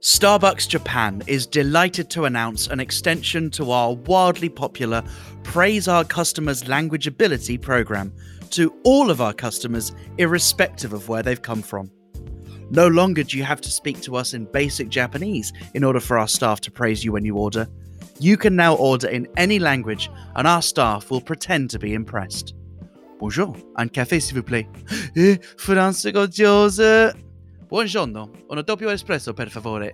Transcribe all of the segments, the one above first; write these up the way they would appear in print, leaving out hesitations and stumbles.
Starbucks Japan is delighted to announce an extension to our wildly popular Praise Our Customers' Language Ability program to all of our customers, irrespective of where they've come from. No longer do you have to speak to us in basic Japanese in order for our staff to praise you when you order. You can now order in any language and our staff will pretend to be impressed. Bonjour, un café s'il vous plaît. Eh, français godiose. Buongiorno, una doppio espresso per favore.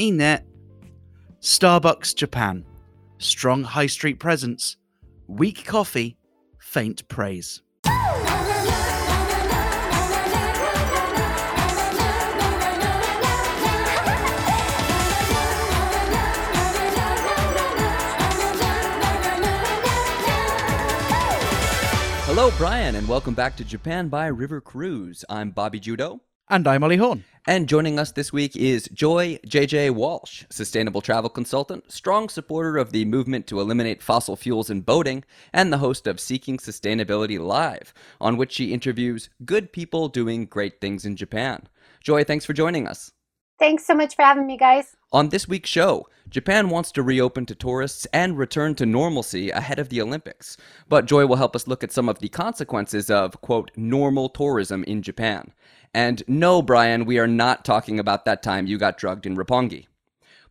Ine. Starbucks Japan. Strong high street presence. Weak coffee. Faint praise. Hello, Brian, and welcome back to Japan by River Cruise. I'm Bobby Judo. And I'm Ali Horn. And joining us this week is Joy J.J. Walsh, sustainable travel consultant, strong supporter of the movement to eliminate fossil fuels in boating, and the host of Seeking Sustainability Live, on which she interviews good people doing great things in Japan. Joy, thanks for joining us. Thanks so much for having me, guys. On this week's show, Japan wants to reopen to tourists and return to normalcy ahead of the Olympics. But Joy will help us look at some of the consequences of, quote, normal tourism in Japan. And no, Brian, we are not talking about that time you got drugged in Roppongi.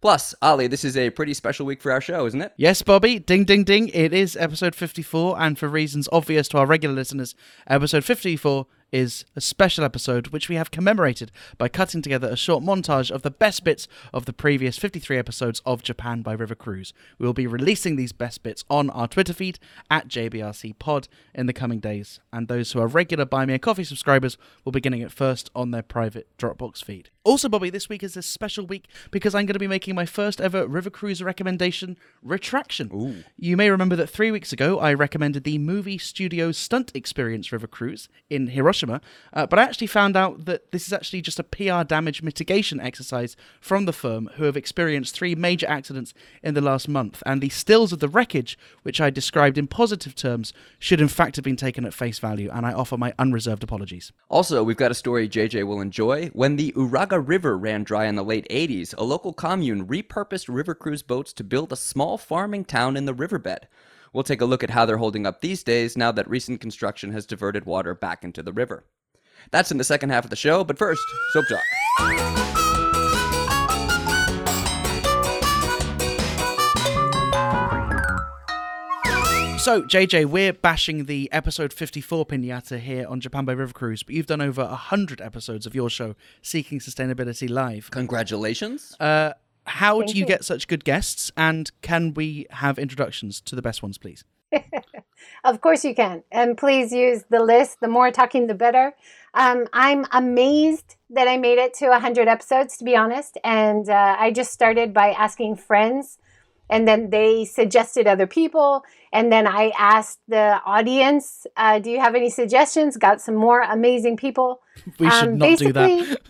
Plus, Ali, this is a pretty special week for our show, isn't it? Yes, Bobby. Ding, ding, ding. It is episode 54, and for reasons obvious to our regular listeners, episode 54 is a special episode which we have commemorated by cutting together a short montage of the best bits of the previous 53 episodes of Japan by River Cruise. We will be releasing these best bits on our Twitter feed at JBRC Pod in the coming days, and those who are regular Buy Me A Coffee subscribers will be getting it first on their private Dropbox feed. Also, Bobby, this week is a special week because I'm going to be making my first ever River Cruise recommendation retraction. Ooh. You may remember that 3 weeks ago I recommended the Movie Studio Stunt Experience River Cruise in Hiroshima. But I actually found out that this is actually just a PR damage mitigation exercise from the firm, who have experienced 3 major accidents in the last month, and the stills of the wreckage, which I described in positive terms, should in fact have been taken at face value, and I offer my unreserved apologies. Also, we've got a story JJ will enjoy. When the Uraga River ran dry in the late 80s, a local commune repurposed river cruise boats to build a small farming town in the riverbed. We'll take a look at how they're holding up these days now that recent construction has diverted water back into the river. That's in the second half of the show, but first, Soap Talk. So, JJ, we're bashing the episode 54 piñata here on Japan by River Cruise, but you've done over 100 episodes of your show, Seeking Sustainability Live. Congratulations. How do you get such good guests, and can we have introductions to the best ones, please? Of course you can. And please use the list. The more talking, the better. I'm amazed that I made it to 100 episodes, to be honest. And I just started by asking friends, and then they suggested other people. And then I asked the audience, do you have any suggestions? Got some more amazing people. We should not do that.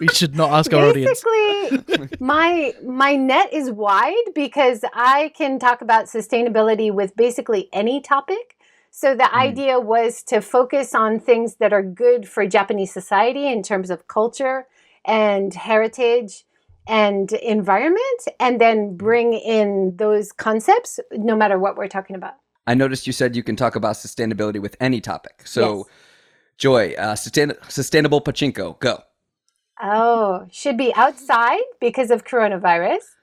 We should not ask our audience. Basically, my net is wide because I can talk about sustainability with basically any topic. So the idea was to focus on things that are good for Japanese society in terms of culture and heritage and environment, and then bring in those concepts no matter what we're talking about. I noticed you said you can talk about sustainability with any topic. So yes. Joy, sustainable pachinko, go. Oh, should be outside because of coronavirus.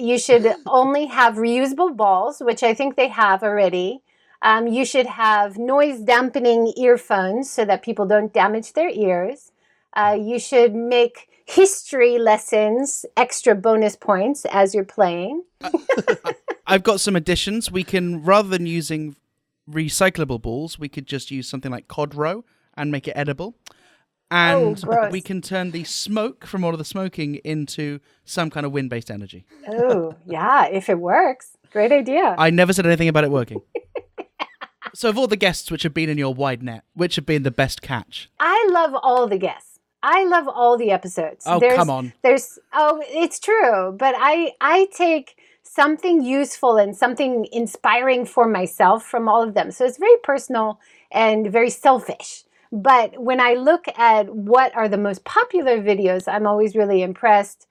You should only have reusable balls, which I think they have already. You should have noise dampening earphones so that people don't damage their ears. You should make history lessons extra bonus points as you're playing. I've got some additions. We can, rather than using recyclable balls, we could just use something like cod roe and make it edible. And we can turn the smoke from all of the smoking into some kind of wind-based energy. Oh, yeah, if it works. Great idea. I never said anything about it working. So of all the guests which have been in your wide net, which have been the best catch? I love all the guests. I love all the episodes. Oh, come on. It's true. But I take something useful and something inspiring for myself from all of them. So it's very personal and very selfish. But when I look at what are the most popular videos, I'm always really impressed.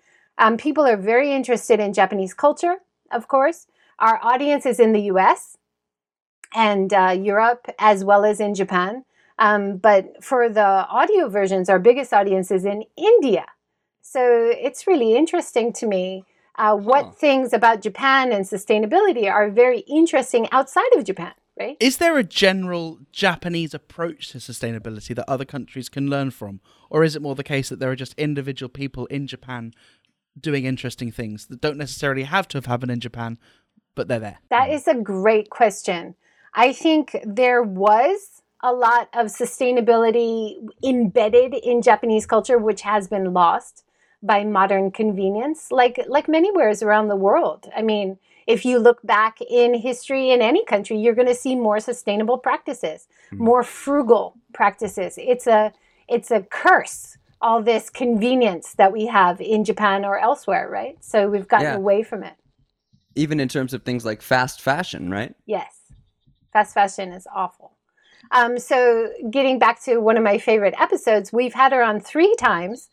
People are very interested in Japanese culture, of course. Our audience is in the US and Europe, as well as in Japan. But for the audio versions, our biggest audience is in India. So it's really interesting to me what things about Japan and sustainability are very interesting outside of Japan. Right? Is there a general Japanese approach to sustainability that other countries can learn from? Or is it more the case that there are just individual people in Japan doing interesting things that don't necessarily have to have happened in Japan, but they're there? That is a great question. I think there was a lot of sustainability embedded in Japanese culture, which has been lost by modern convenience, like many wheres around the world. I mean, if you look back in history in any country, you're going to see more sustainable practices, more frugal practices. It's a curse, all this convenience that we have in Japan or elsewhere, right? So we've gotten away from it. Even in terms of things like fast fashion, right? Yes. Fast fashion is awful. So getting back to one of my favorite episodes, we've had her on 3 times.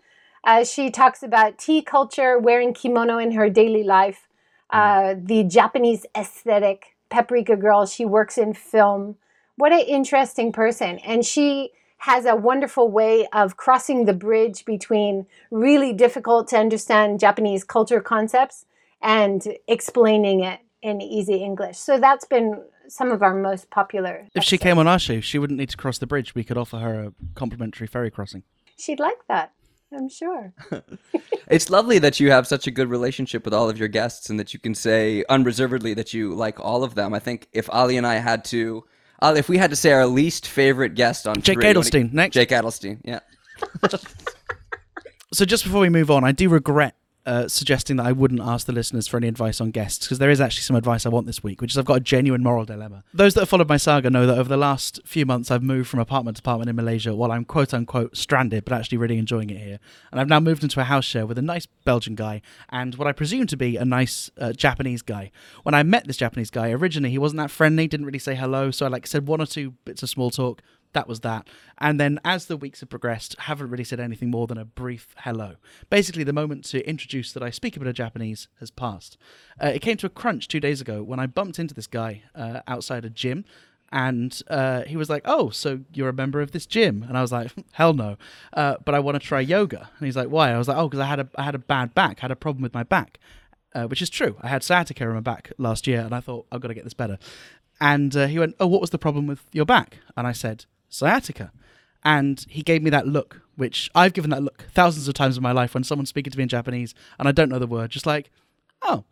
She talks about tea culture, wearing kimono in her daily life, the Japanese aesthetic, Paprika Girl. She works in film. What an interesting person. And she has a wonderful way of crossing the bridge between really difficult to understand Japanese culture concepts and explaining it in easy English. So that's been some of our most popular episodes. If she came on our show, she wouldn't need to cross the bridge. We could offer her a complimentary ferry crossing. She'd like that, I'm sure. It's lovely that you have such a good relationship with all of your guests and that you can say unreservedly that you like all of them. I think if Ali and I had to, if we had to say our least favorite guest on Jake Adelstein, next. Jake Adelstein, yeah. So just before we move on, I do regret suggesting that I wouldn't ask the listeners for any advice on guests, because there is actually some advice I want this week, which is I've got a genuine moral dilemma. Those that have followed my saga know that over the last few months I've moved from apartment to apartment in Malaysia while I'm quote-unquote stranded, but actually really enjoying it here. And I've now moved into a house share with a nice Belgian guy and what I presume to be a nice Japanese guy. When I met this Japanese guy, originally he wasn't that friendly, didn't really say hello, so I said 1 or 2 bits of small talk. That was that. And then as the weeks have progressed, haven't really said anything more than a brief hello. Basically, the moment to introduce that I speak a bit of Japanese has passed. It came to a crunch 2 days ago when I bumped into this guy outside a gym. And he was like, oh, so you're a member of this gym? And I was like, hell no, but I want to try yoga. And he's like, why? I was like, oh, because I had a bad back, had a problem with my back, which is true. I had sciatica on my back last year, and I thought, I've got to get this better. And he went, oh, what was the problem with your back? And I said, sciatica. And he gave me that look, which I've given that look thousands of times in my life when someone's speaking to me in Japanese and I don't know the word, just like, oh.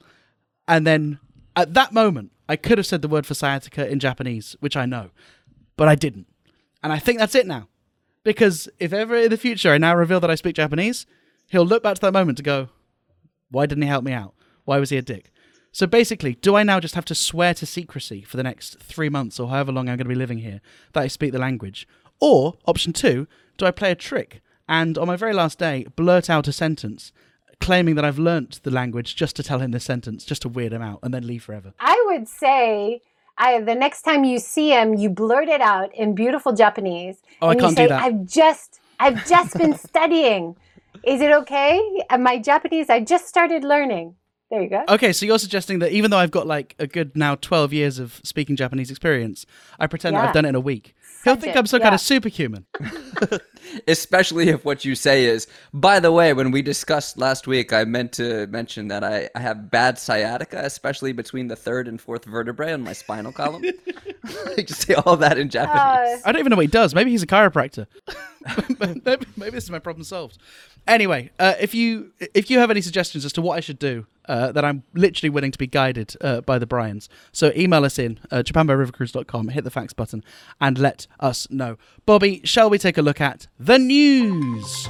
And then at that moment, I could have said the word for sciatica in Japanese, which I know, but I didn't. And I think that's it now, because if ever in the future I now reveal that I speak Japanese, he'll look back to that moment to go, why didn't he help me out? Why was he a dick? So basically, do I now just have to swear to secrecy for the next 3 months or however long I'm going to be living here that I speak the language? Or, option 2, do I play a trick and on my very last day blurt out a sentence claiming that I've learnt the language just to tell him this sentence, just to weird him out and then leave forever? I would say the next time you see him, you blurt it out in beautiful Japanese. Oh, and I can't you say, do that. I've just been studying. Is it okay? My Japanese, I just started learning. There you go. Okay, so you're suggesting that even though I've got a good now 12 years of speaking Japanese experience, I pretend that I've done it in a week. He'll think I'm some kind of superhuman. Especially if what you say is, by the way, when we discussed last week, I meant to mention that I have bad sciatica, especially between the 3rd and 4th vertebrae on my spinal column. You just say all that in Japanese. I don't even know what he does. Maybe he's a chiropractor. Maybe this is my problem solved. Anyway, if you have any suggestions as to what I should do, that I'm literally willing to be guided by the Bryans. So email us in, japanbyrivercruise.com, hit the fax button, and let us know. Bobby, shall we take a look at the news?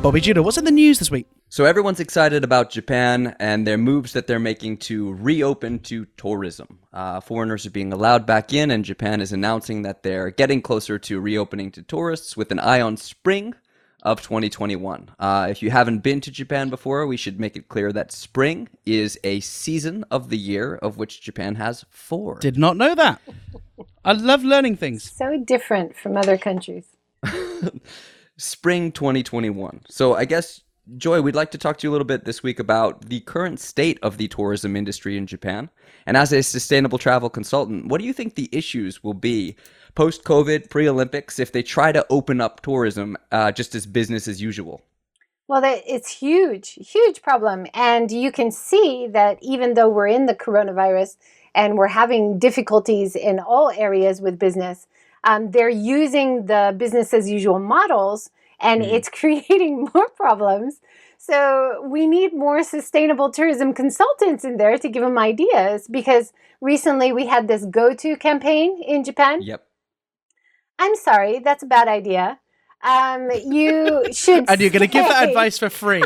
Bobby Judo, what's in the news this week? So everyone's excited about Japan and their moves that they're making to reopen to tourism. Foreigners are being allowed back in, and Japan is announcing that they're getting closer to reopening to tourists with an eye on spring. of 2021. If you haven't been to Japan before, we should make it clear that spring is a season of the year, of which Japan has 4. Did not know that. I love learning things. So different from other countries. Spring 2021. So I guess, Joy, we'd like to talk to you a little bit this week about the current state of the tourism industry in Japan. And as a sustainable travel consultant, what do you think the issues will be post-COVID, pre-Olympics, if they try to open up tourism just as business as usual? Well, it's huge, huge problem. And you can see that even though we're in the coronavirus and we're having difficulties in all areas with business, they're using the business as usual models, and it's creating more problems. So we need more sustainable tourism consultants in there to give them ideas, because recently we had this go-to campaign in Japan. Yep. I'm sorry, that's a bad idea. You should And you're going to give that advice for free.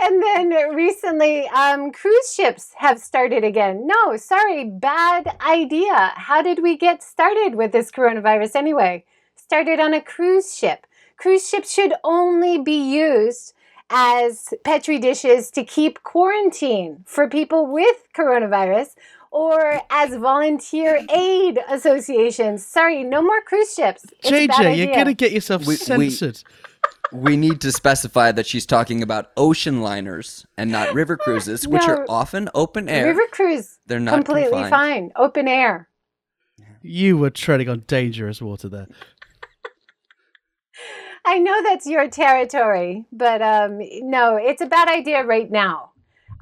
And then recently, cruise ships have started again. No, sorry, bad idea. How did we get started with this coronavirus anyway? Started on a cruise ship. Cruise ships should only be used as petri dishes to keep quarantine for people with coronavirus, or as volunteer aid associations. Sorry, no more cruise ships. It's JJ, a bad idea. You're going to get yourself censored. We need to specify that she's talking about ocean liners and not river cruises, which are often open air. River cruise, they're not completely confined. Fine. Open air. You were treading on dangerous water there. I know that's your territory, but no, it's a bad idea right now.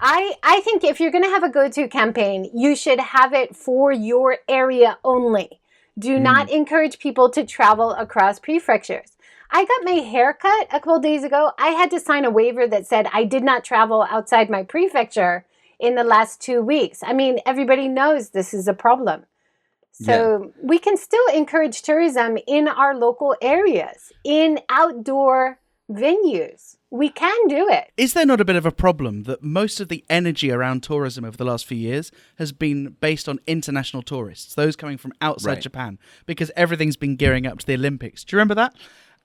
I think if you're going to have a go-to campaign, you should have it for your area only. Do not encourage people to travel across prefectures. I got my hair cut a couple days ago. I had to sign a waiver that said I did not travel outside my prefecture in the last 2 weeks. I mean, everybody knows this is a problem. So we can still encourage tourism in our local areas, in outdoor venues. We can do it. Is there not a bit of a problem that most of the energy around tourism over the last few years has been based on international tourists, those coming from outside Japan, because everything's been gearing up to the Olympics? Do you remember that?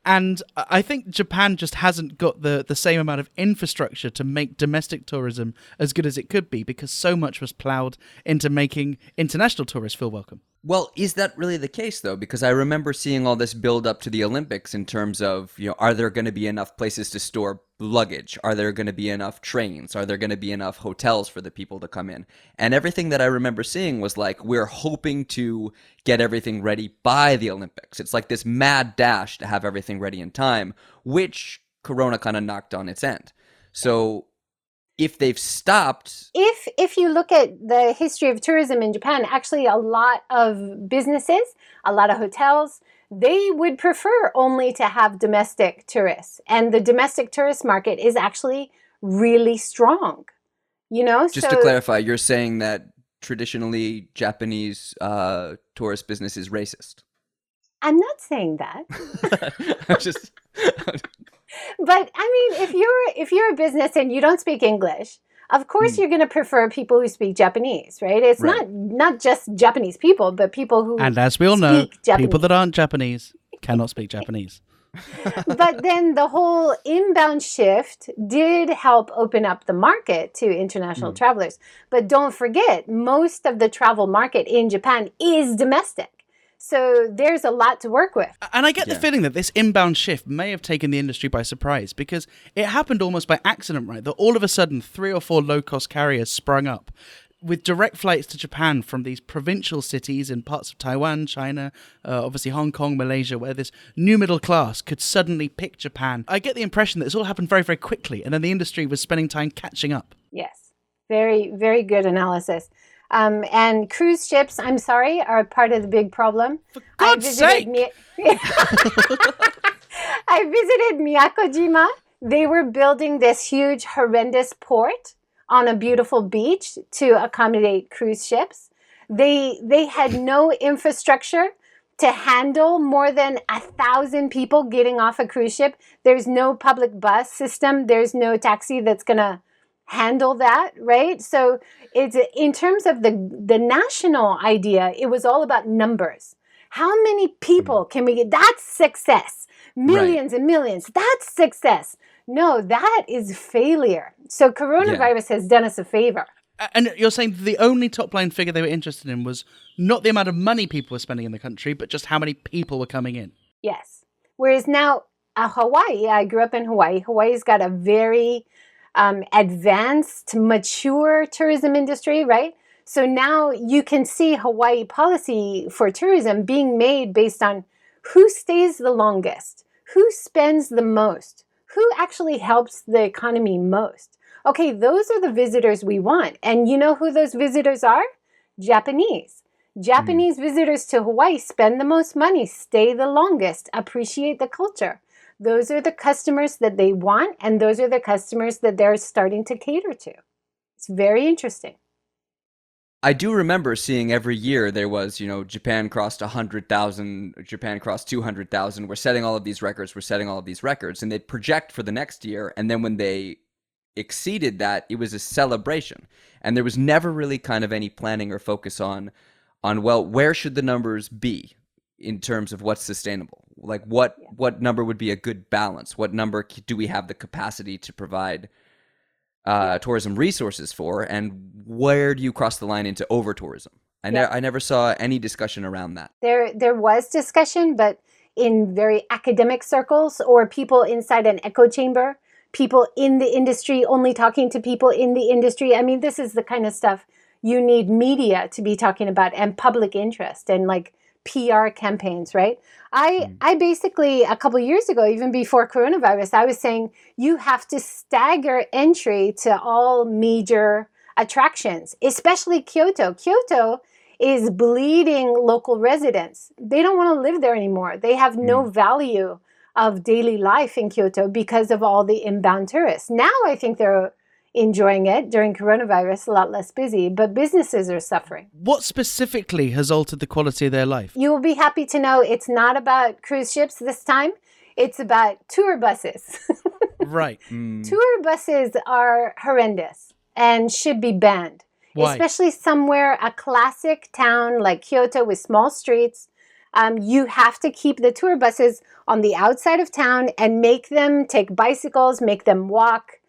And I think Japan just hasn't got the same amount of infrastructure to make domestic tourism as good as it could be, because so much was ploughed into making international tourists feel welcome. Well, is that really the case, though? Because I remember seeing all this build up to the Olympics in terms of, you know, are there going to be enough places to store luggage? Are there going to be enough trains? Are there going to be enough hotels for the people to come in? And everything that I remember seeing was like, we're hoping to get everything ready by the Olympics. It's like this mad dash to have everything ready in time, which Corona kind of knocked on its end. So if they've stopped... If you look at the history of tourism in Japan, actually a lot of businesses, a lot of hotels, they would prefer only to have domestic tourists. And the domestic tourist market is actually really strong. You know, just to clarify, you're saying that traditionally Japanese tourist business is racist. I'm not saying that. But I mean, if you're a business and you don't speak English, of course you're going to prefer people who speak Japanese, right? It's not just Japanese people, but people who And as we all know, Japanese. People that aren't Japanese cannot speak Japanese. But then the whole inbound shift did help open up the market to international travelers. But don't forget, most of the travel market in Japan is domestic. So there's a lot to work with. And I get the feeling that this inbound shift may have taken the industry by surprise, because it happened almost by accident, right? That all of a sudden 3 or 4 low-cost carriers sprung up with direct flights to Japan from these provincial cities in parts of Taiwan, China, obviously Hong Kong, Malaysia, where this new middle class could suddenly pick Japan. I get the impression that this all happened very, very quickly, and then the industry was spending time catching up. Yes, very, very good analysis. And cruise ships, I'm sorry, are part of the big problem. For God's sake! I visited Miyakojima. They were building this huge, horrendous port on a beautiful beach to accommodate cruise ships. They had no infrastructure to handle more than 1,000 people getting off a cruise ship. There's no public bus system. There's no taxi that's going to handle that, right? So it's in terms of the national idea, it was all about numbers. How many people can we get? That's success. Millions and millions. That's success. No, that is failure. So coronavirus has done us a favor. And you're saying the only top line figure they were interested in was not the amount of money people were spending in the country, but just how many people were coming in. Yes. Whereas now Hawaii, I grew up in Hawaii. Hawaii's got a very advanced, mature tourism industry, right? So now you can see Hawaii policy for tourism being made based on who stays the longest, who spends the most, who actually helps the economy most. Okay, those are the visitors we want. And you know who those visitors are? Japanese. Japanese visitors to Hawaii spend the most money, stay the longest, appreciate the culture. Those are the customers that they want, and those are the customers that they're starting to cater to. It's very interesting. I do remember seeing every year there was, you know, Japan crossed 100,000, Japan crossed 200,000. We're setting all of these records. We're setting all of these records. And they'd project for the next year. And then when they exceeded that, it was a celebration. And there was never really kind of any planning or focus on well, where should the numbers be in terms of what's sustainable? Like what number would be a good balance? What number do we have the capacity to provide tourism resources for, and where do you cross the line into over tourism? I never saw any discussion around that. There was discussion, but in very academic circles or people inside an echo chamber, people in the industry only talking to people in the industry. I mean, this is the kind of stuff you need media to be talking about and public interest and like PR campaigns, right? I basically, a couple years ago, even before coronavirus, I was saying you have to stagger entry to all major attractions, especially Kyoto. Kyoto is bleeding local residents. They don't want to live there anymore. They have no value of daily life in Kyoto because of all the inbound tourists. Now I think they're enjoying it during coronavirus, a lot less busy, but businesses are suffering. What specifically has altered the quality of their life? You will be happy to know it's not about cruise ships this time. It's about tour buses. Right. Tour buses are horrendous and should be banned. Why? Especially somewhere, a classic town like Kyoto with small streets. You have to keep the tour buses on the outside of town and make them take bicycles, make them walk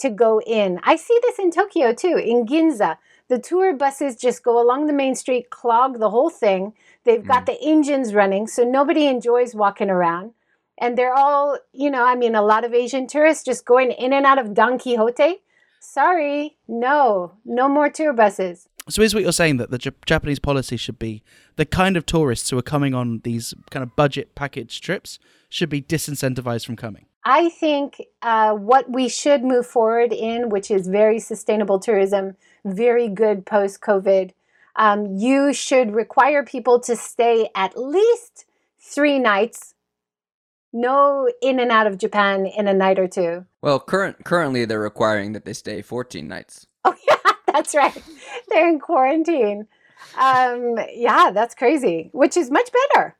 to go in. I see this in Tokyo too, in Ginza. The tour buses just go along the main street, clog the whole thing. They've got the engines running, so nobody enjoys walking around. And they're all, you know, I mean, a lot of Asian tourists just going in and out of Don Quijote. Sorry, no more tour buses. So is what you're saying that the Japanese policy should be the kind of tourists who are coming on these kind of budget package trips should be disincentivized from coming? I think what we should move forward in, which is very sustainable tourism, very good post-COVID, you should require people to stay at least 3 nights, no in and out of Japan in a night or two. Well, currently they're requiring that they stay 14 nights. Oh, yeah, that's right. They're in quarantine. Yeah, that's crazy, which is much better.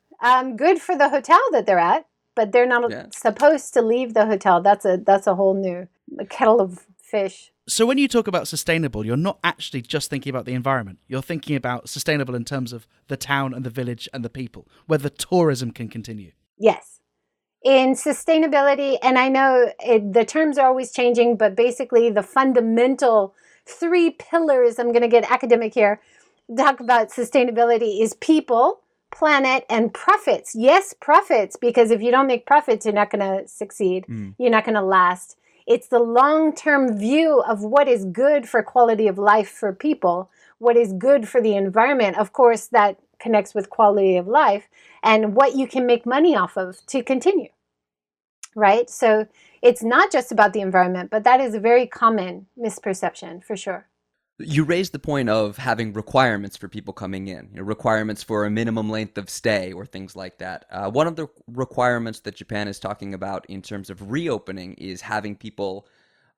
Good for the hotel that they're at. But they're not supposed to leave the hotel. That's a whole new kettle of fish. So when you talk about sustainable, you're not actually just thinking about the environment. You're thinking about sustainable in terms of the town and the village and the people, where the tourism can continue. Yes. In sustainability, and I know the terms are always changing, but basically the fundamental 3 pillars, I'm going to get academic here, talk about sustainability is people, planet, and profits. Yes, profits, because if you don't make profits, you're not going to succeed. You're not going to last. It's the long-term view of what is good for quality of life for people, what is good for the environment. Of course, that connects with quality of life and what you can make money off of to continue, right? So it's not just about the environment, but that is a very common misperception for sure. You raised the point of having requirements for people coming in, you know, requirements for a minimum length of stay or things like that. One of the requirements that Japan is talking about in terms of reopening is having people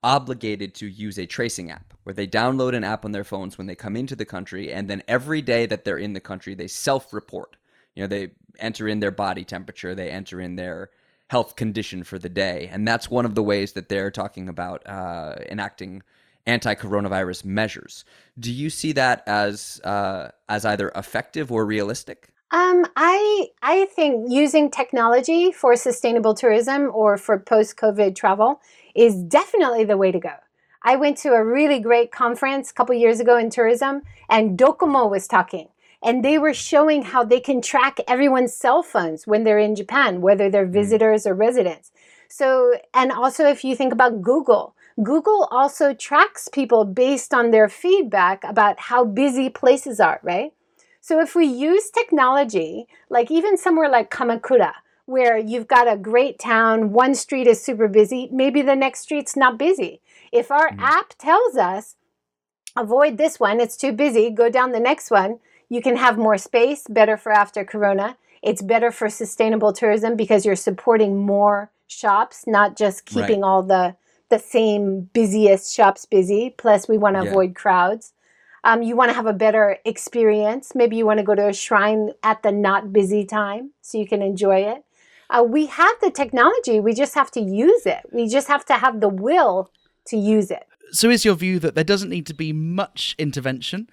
obligated to use a tracing app where they download an app on their phones when they come into the country. And then every day that they're in the country, they self-report. You know, they enter in their body temperature, they enter in their health condition for the day. And that's one of the ways that they're talking about enacting anti-coronavirus measures. Do you see that as either effective or realistic? I think using technology for sustainable tourism or for post-COVID travel is definitely the way to go. I went to a really great conference a couple years ago in tourism, and Docomo was talking. And they were showing how they can track everyone's cell phones when they're in Japan, whether they're visitors or residents. So, and also if you think about Google, Google also tracks people based on their feedback about how busy places are, right? So if we use technology, like even somewhere like Kamakura, where you've got a great town, one street is super busy, maybe the next street's not busy. If our app tells us, avoid this one, it's too busy, go down the next one, you can have more space, better for after Corona. It's better for sustainable tourism because you're supporting more shops, not just keeping all the same busiest shops busy. Plus, we want to avoid crowds. You want to have a better experience. Maybe you want to go to a shrine at the not busy time so you can enjoy it. We have the technology. We just have to use it. We just have to have the will to use it. So is your view that there doesn't need to be much intervention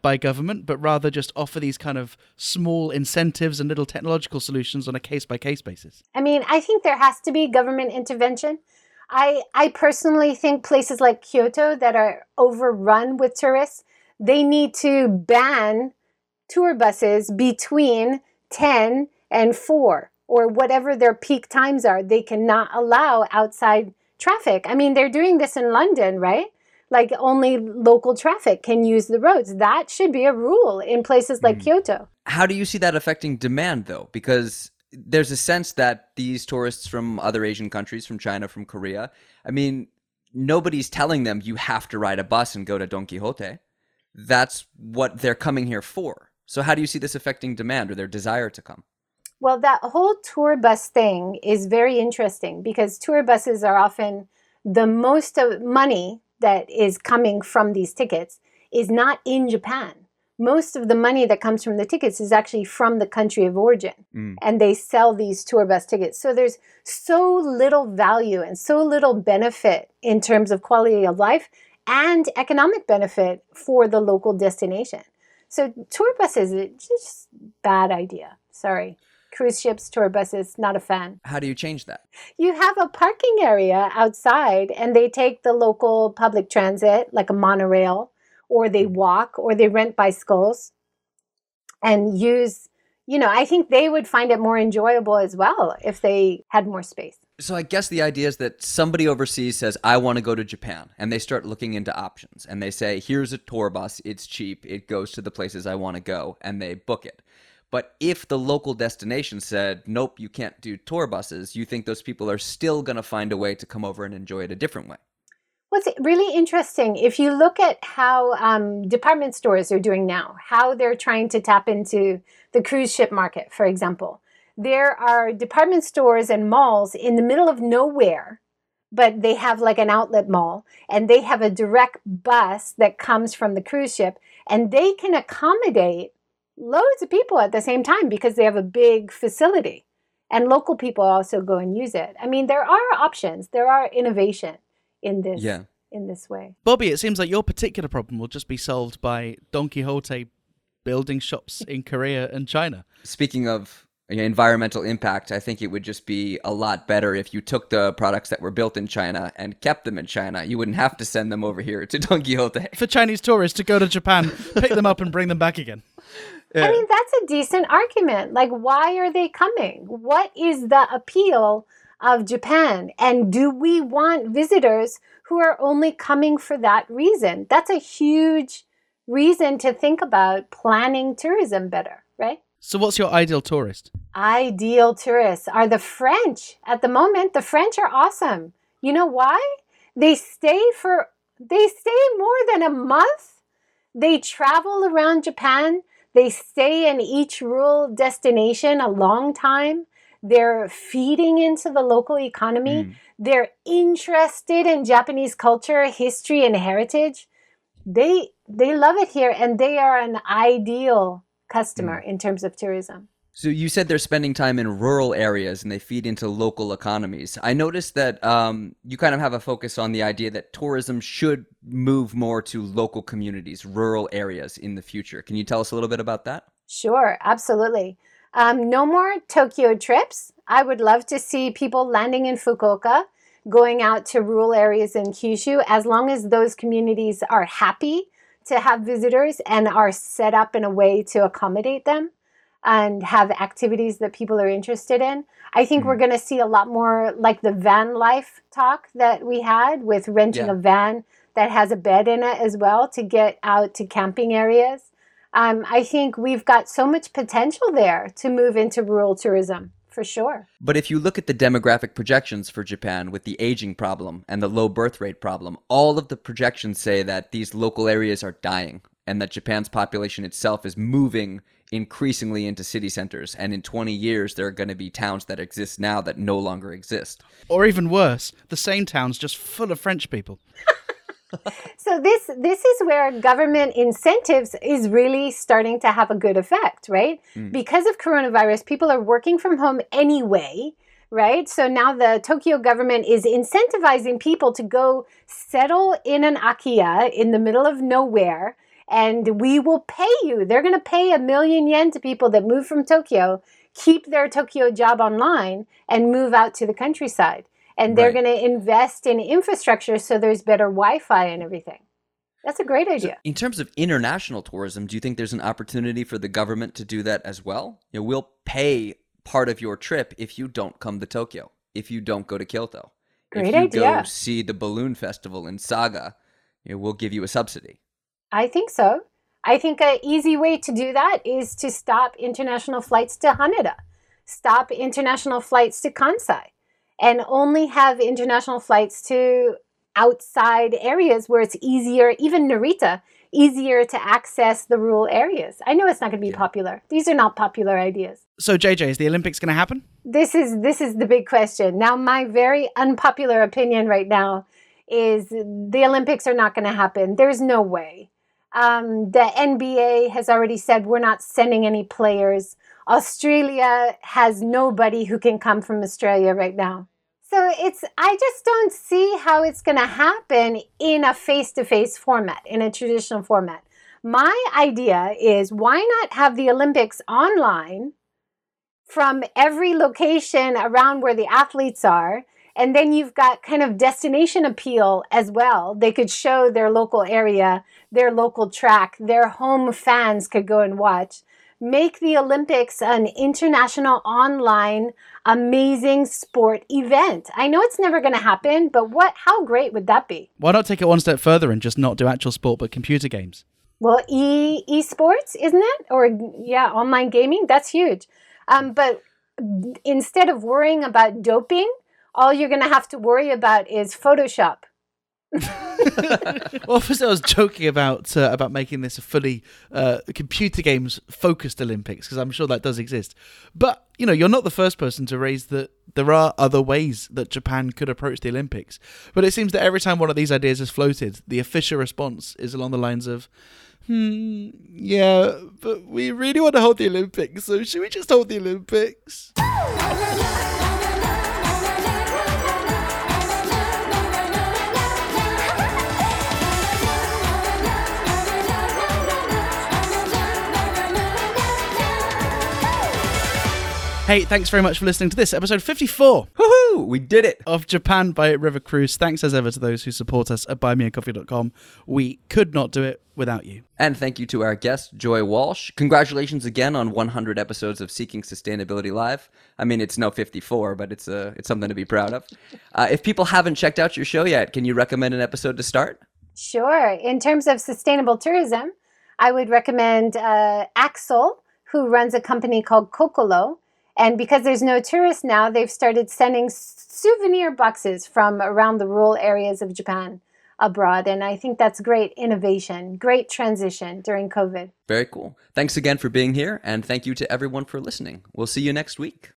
by government, but rather just offer these kind of small incentives and little technological solutions on a case-by-case basis? I mean, I think there has to be government intervention. I personally think places like Kyoto that are overrun with tourists, they need to ban tour buses between 10 and 4 or whatever their peak times are. They cannot allow outside traffic. I mean, they're doing this in London, right? Like only local traffic can use the roads. That should be a rule in places like Kyoto. How do you see that affecting demand, though? Because there's a sense that these tourists from other Asian countries, from China, from Korea, I mean, nobody's telling them you have to ride a bus and go to Don Quixote. That's what they're coming here for. So how do you see this affecting demand or their desire to come? Well, that whole tour bus thing is very interesting because tour buses are often the most of money that is coming from these tickets is not in Japan. Most of the money that comes from the tickets is actually from the country of origin. And they sell these tour bus tickets. So there's so little value and so little benefit in terms of quality of life and economic benefit for the local destination. So tour buses, it's just bad idea. Sorry. Cruise ships, tour buses, not a fan. How do you change that? You have a parking area outside and they take the local public transit, like a monorail, or they walk, or they rent bicycles and use, you know, I think they would find it more enjoyable as well if they had more space. So I guess the idea is that somebody overseas says, I want to go to Japan, and they start looking into options and they say, here's a tour bus, it's cheap, it goes to the places I want to go, and they book it. But if the local destination said, nope, you can't do tour buses, you think those people are still going to find a way to come over and enjoy it a different way? What's really interesting, if you look at how department stores are doing now, how they're trying to tap into the cruise ship market, for example, there are department stores and malls in the middle of nowhere, but they have like an outlet mall, and they have a direct bus that comes from the cruise ship, and they can accommodate loads of people at the same time because they have a big facility, and local people also go and use it. I mean, there are options, there are innovation in this way. Bobby, it seems like your particular problem will just be solved by Don Quixote building shops in Korea and China. Speaking of environmental impact, I think it would just be a lot better if you took the products that were built in China and kept them in China. You wouldn't have to send them over here to Don Quixote. For Chinese tourists to go to Japan, pick them up and bring them back again. Yeah. I mean, that's a decent argument. Like, why are they coming? What is the appeal of Japan? And do we want visitors who are only coming for that reason? That's a huge reason to think about planning tourism better, right? So what's your ideal tourist? Ideal tourists are the French. At the moment, the French are awesome. You know why? They stay more than a month. They travel around Japan. They stay in each rural destination a long time. They're feeding into the local economy. They're interested in Japanese culture, history, and heritage. They love it here, and they are an ideal customer in terms of tourism. So you said they're spending time in rural areas and they feed into local economies. I noticed that you kind of have a focus on the idea that tourism should move more to local communities, rural areas in the future. Can you tell us a little bit about that? Sure, absolutely. No more Tokyo trips. I would love to see people landing in Fukuoka, going out to rural areas in Kyushu, as long as those communities are happy to have visitors and are set up in a way to accommodate them and have activities that people are interested in. I think we're going to see a lot more like the van life talk that we had with renting a van that has a bed in it as well to get out to camping areas. I think we've got so much potential there to move into rural tourism, for sure. But if you look at the demographic projections for Japan with the aging problem and the low birth rate problem, all of the projections say that these local areas are dying and that Japan's population itself is moving increasingly into city centers. And in 20 years, there are going to be towns that exist now that no longer exist. Or even worse, the same towns just full of French people. So this is where government incentives is really starting to have a good effect, right? Because of coronavirus, people are working from home anyway, right? So now the Tokyo government is incentivizing people to go settle in an Akiya in the middle of nowhere, and we will pay you. They're going to pay 1 million yen to people that move from Tokyo, keep their Tokyo job online, and move out to the countryside. And they're going to invest in infrastructure so there's better Wi-Fi and everything. That's a great idea. So in terms of international tourism, do you think there's an opportunity for the government to do that as well? You know, we'll pay part of your trip if you don't come to Tokyo, if you don't go to Kyoto. Great idea. If you go see the balloon festival in Saga, you know, we'll give you a subsidy. I think so. I think an easy way to do that is to stop international flights to Haneda, stop international flights to Kansai, and only have international flights to outside areas where it's easier, even Narita, easier to access the rural areas. I know it's not going to be popular. These are not popular ideas. So JJ, is the Olympics going to happen? This is the big question. Now, my very unpopular opinion right now is the Olympics are not going to happen. There's no way. The NBA has already said we're not sending any players. Australia has nobody who can come from Australia right now. So I just don't see how it's going to happen in a face-to-face format, in a traditional format. My idea is, why not have the Olympics online from every location around where the athletes are? And then you've got kind of destination appeal as well. They could show their local area, their local track, their home fans could go and watch. Make the Olympics an international online amazing sport event. I know it's never going to happen, but how great would that be? Why not take it one step further and just not do actual sport but computer games? Well, e-sports, isn't it? Or online gaming, that's huge. But instead of worrying about doping, all you're going to have to worry about is Photoshop. Well, first I was joking about making this a fully computer games focused Olympics, because I'm sure that does exist. But, you know, you're not the first person to raise that there are other ways that Japan could approach the Olympics. But it seems that every time one of these ideas is floated, the official response is along the lines of, yeah, but we really want to hold the Olympics, so should we just hold the Olympics? Hey, thanks very much for listening to this, episode 54. Woohoo! We did it! Of Japan by River Cruise. Thanks as ever to those who support us at buymeacoffee.com. We could not do it without you. And thank you to our guest, Joy Walsh. Congratulations again on 100 episodes of Seeking Sustainability Live. I mean, it's no 54, but it's something to be proud of. If people haven't checked out your show yet, can you recommend an episode to start? Sure. In terms of sustainable tourism, I would recommend Axel, who runs a company called Kokolo. And because there's no tourists now, they've started sending souvenir boxes from around the rural areas of Japan abroad. And I think that's great innovation, great transition during COVID. Very cool. Thanks again for being here. And thank you to everyone for listening. We'll see you next week.